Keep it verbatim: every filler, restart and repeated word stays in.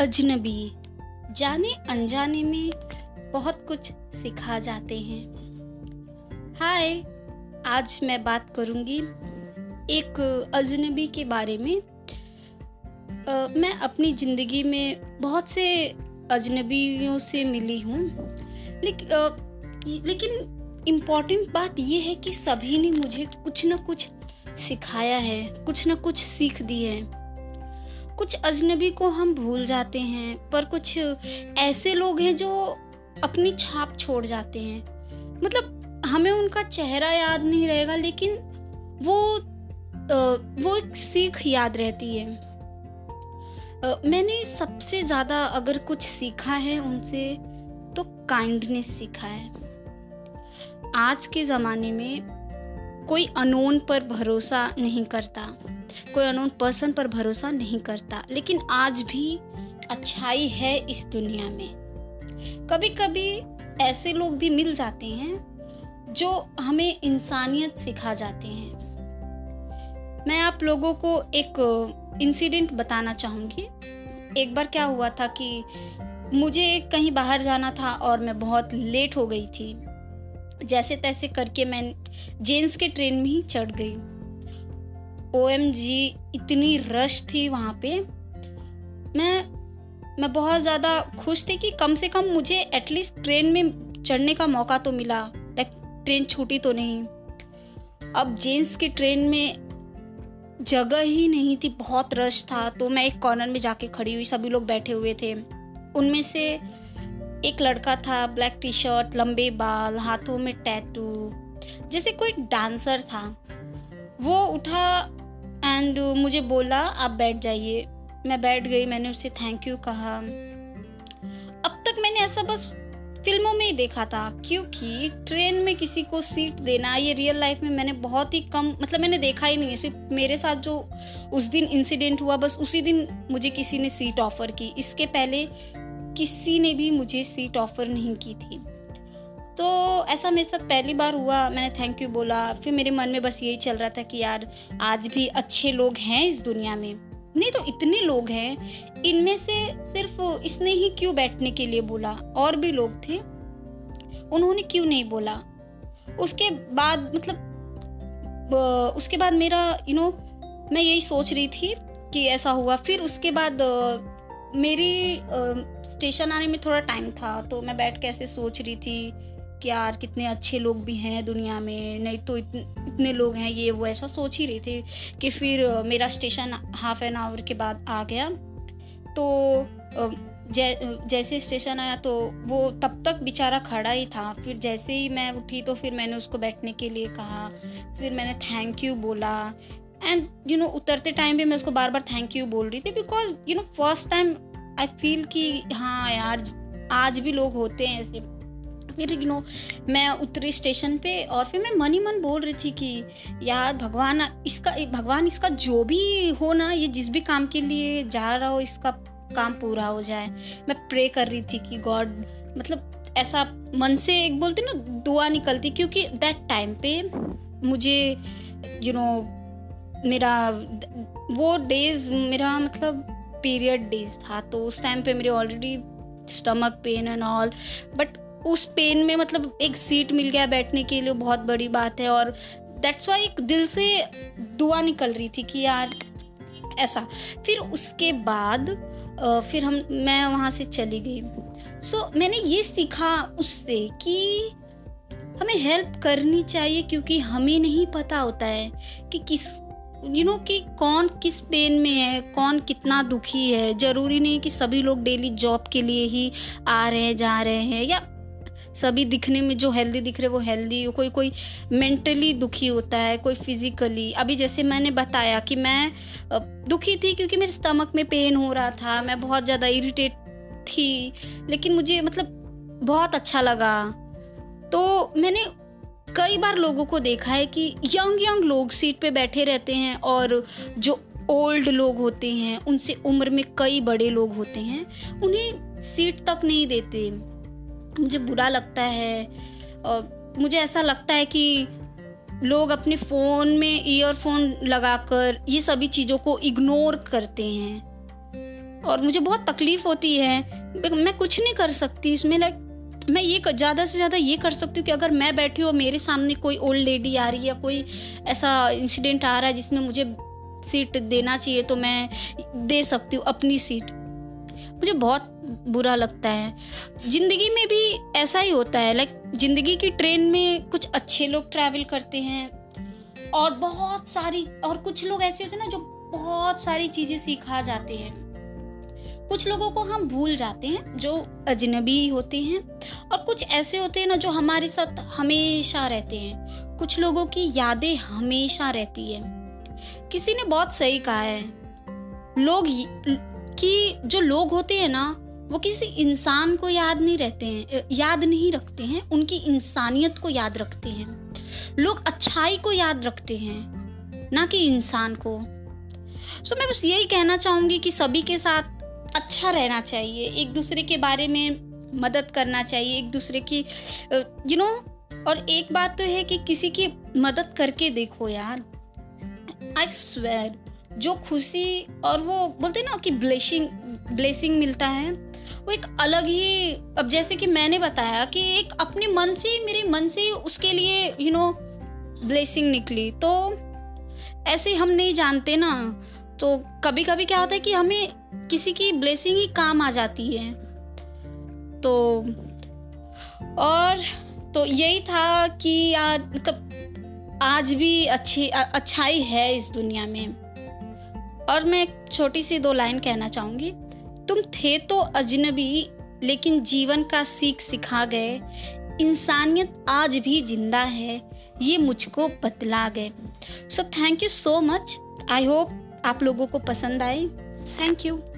अजनबी, जाने अनजाने में बहुत कुछ सिखा जाते हैं। हाय, आज मैं बात करूंगी एक अजनबी के बारे में। आ, मैं अपनी ज़िंदगी में बहुत से अजनबियों से मिली हूँ, लेकिन आ, लेकिन इम्पॉर्टेंट बात यह है कि सभी ने मुझे कुछ ना कुछ सिखाया है, कुछ ना कुछ सीख दी है। कुछ अजनबी को हम भूल जाते हैं, पर कुछ ऐसे लोग हैं जो अपनी छाप छोड़ जाते हैं। मतलब हमें उनका चेहरा याद नहीं रहेगा, लेकिन वो वो एक सीख याद रहती है। मैंने सबसे ज़्यादा अगर कुछ सीखा है उनसे तो काइंडनेस सीखा है। आज के ज़माने में कोई अनोन पर भरोसा नहीं करता, कोई अनोन पर्सन पर भरोसा नहीं करता, लेकिन आज भी अच्छाई है इस दुनिया में। कभी कभी ऐसे लोग भी मिल जाते हैं जो हमें इंसानियत सिखा जाते हैं। मैं आप लोगों को एक इंसिडेंट बताना चाहूँगी। एक बार क्या हुआ था कि मुझे कहीं बाहर जाना था और मैं बहुत लेट हो गई थी। जैसे तैसे करके मैं जेंट्स के ट्रेन में ही चढ़ गई। ओ एम जी, इतनी रश थी वहाँ पे। मैं मैं बहुत ज़्यादा खुश थी कि कम से कम मुझे एटलीस्ट ट्रेन में चढ़ने का मौका तो मिला, लाइक ट्रेन छूटी तो नहीं। अब जेंट्स की ट्रेन में जगह ही नहीं थी, बहुत रश था। तो मैं एक कॉर्नर में जाके खड़ी हुई, सभी लोग बैठे हुए थे। उनमें से एक लड़का था, ब्लैक टी शर्ट, लंबे बाल, हाथों में टैटू, जैसे कोई डांसर था। वो उठा एंड मुझे बोला, आप बैठ जाइए। मैं बैठ गई, मैंने उसे थैंक यू कहा। अब तक मैंने ऐसा बस फिल्मों में ही देखा था, क्योंकि ट्रेन में किसी को सीट देना, ये रियल लाइफ में मैंने बहुत ही कम, मतलब मैंने देखा ही नहीं है। सिर्फ मेरे साथ जो उस दिन इंसिडेंट हुआ, बस उसी दिन मुझे किसी ने सीट ऑफ़र की। इसके पहले किसी ने भी मुझे सीट ऑफ़र नहीं की थी। तो ऐसा मेरे साथ पहली बार हुआ। मैंने थैंक यू बोला। फिर मेरे मन में बस यही चल रहा था कि यार आज भी अच्छे लोग हैं इस दुनिया में, नहीं तो इतने लोग हैं, इनमें से सिर्फ इसने ही क्यों बैठने के लिए बोला? और भी लोग थे, उन्होंने क्यों नहीं बोला? उसके बाद मतलब उसके बाद मेरा यू नो मैं यही सोच रही थी कि ऐसा हुआ। फिर उसके बाद मेरी स्टेशन आने में थोड़ा टाइम था, तो मैं बैठ के ऐसे सोच रही थी कि यार कितने अच्छे लोग भी हैं दुनिया में, नहीं तो इतने इतने लोग हैं, ये वो, ऐसा सोच ही रही थी। कि फिर मेरा स्टेशन हाफ एन आवर के बाद आ गया। तो जै, जैसे स्टेशन आया तो वो तब तक बेचारा खड़ा ही था। फिर जैसे ही मैं उठी तो फिर मैंने उसको बैठने के लिए कहा, फिर मैंने थैंक यू बोला। एंड यू नो उतरते टाइम भी मैं उसको बार बार थैंक यू बोल रही थी, because you know first time I feel कि हाँ यार आज भी लोग होते हैं ऐसे। फिर यू नो मैं उतरी स्टेशन पे, और फिर मैं मन ही मन बोल रही थी कि यार भगवान इसका भगवान इसका जो भी हो ना, ये जिस भी काम के लिए जा रहा हो, इसका काम पूरा हो जाए। मैं प्रे कर रही थी कि गॉड, मतलब ऐसा मन से एक बोलते ना दुआ निकलती, क्योंकि दैट टाइम पे मुझे यू नो मेरा वो डेज मेरा मतलब पीरियड डेज था। तो उस टाइम पे मेरे already stomach pain and all, but उस पेन में मतलब एक सीट मिल गया बैठने के लिए, बहुत बड़ी बात है। और दैट्स वाई एक दिल से दुआ निकल रही थी कि यार ऐसा। फिर उसके बाद फिर हम मैं वहाँ से चली गई। सो so, मैंने ये सीखा उससे कि हमें हेल्प करनी चाहिए, क्योंकि हमें नहीं पता होता है कि किस यू नो कि कौन किस पेन में है, कौन कितना दुखी है। ज़रूरी नहीं कि सभी लोग डेली जॉब के लिए ही आ रहे हैं, जा रहे हैं, या सभी दिखने में जो हेल्दी दिख रहे वो हेल्दी। कोई कोई मेंटली दुखी होता है, कोई फिजिकली। अभी जैसे मैंने बताया कि मैं दुखी थी क्योंकि मेरे स्टमक में पेन हो रहा था, मैं बहुत ज़्यादा इरिटेट थी, लेकिन मुझे मतलब बहुत अच्छा लगा। तो मैंने कई बार लोगों को देखा है कि यंग यंग लोग सीट पे बैठे रहते हैं, और जो ओल्ड लोग होते हैं, उनसे उम्र में कई बड़े लोग होते हैं, उन्हें सीट तक नहीं देते। मुझे बुरा लगता है, और मुझे ऐसा लगता है कि लोग अपने फ़ोन में ईयरफोन लगाकर ये सभी चीज़ों को इग्नोर करते हैं। और मुझे बहुत तकलीफ होती है, मैं कुछ नहीं कर सकती इसमें। लाइक मैं ये ज़्यादा से ज़्यादा ये कर सकती हूँ कि अगर मैं बैठी हूँ, मेरे सामने कोई ओल्ड लेडी आ रही है, कोई ऐसा इंसिडेंट आ रहा है जिसमें मुझे सीट देना चाहिए तो मैं दे सकती हूँ अपनी सीट। मुझे बहुत बुरा लगता है। ज़िंदगी में भी ऐसा ही होता है। लाइक ज़िंदगी की ट्रेन में कुछ अच्छे लोग ट्रैवल करते हैं और बहुत सारी, और कुछ लोग ऐसे होते हैं ना जो बहुत सारी चीज़ें सीखा जाते हैं। कुछ लोगों को हम भूल जाते हैं जो अजनबी होते हैं, और कुछ ऐसे होते हैं ना जो हमारे साथ हमेशा रहते हैं। कुछ लोगों की यादें हमेशा रहती है। किसी ने बहुत सही कहा है, लोग कि जो लोग होते हैं ना वो किसी इंसान को याद नहीं रहते हैं, याद नहीं रखते हैं, उनकी इंसानियत को याद रखते हैं। लोग अच्छाई को याद रखते हैं, ना कि इंसान को। सो मैं बस यही कहना चाहूँगी कि सभी के साथ अच्छा रहना चाहिए, एक दूसरे के बारे में मदद करना चाहिए, एक दूसरे की यू नो। और एक बात तो है कि किसी की मदद करके देखो यार, आई स्वेर जो खुशी और वो बोलते हैं ना कि ब्लेसिंग ब्लेसिंग मिलता है वो एक अलग ही। अब जैसे कि मैंने बताया कि एक अपने मन से, मेरे मन से उसके लिए यू नो ब्लेसिंग निकली, तो ऐसे हम नहीं जानते ना। तो कभी कभी क्या होता है कि हमें किसी की ब्लेसिंग ही काम आ जाती है। तो और तो यही था कि यार मतलब आज भी अच्छी अच्छाई है इस दुनिया में। और मैं छोटी सी दो लाइन कहना चाहूँगी, तुम थे तो अजनबी लेकिन जीवन का सीख सिखा गए, इंसानियत आज भी जिंदा है ये मुझको बतला गए। So thank you so much, I hope आप लोगों को पसंद आए। Thank you.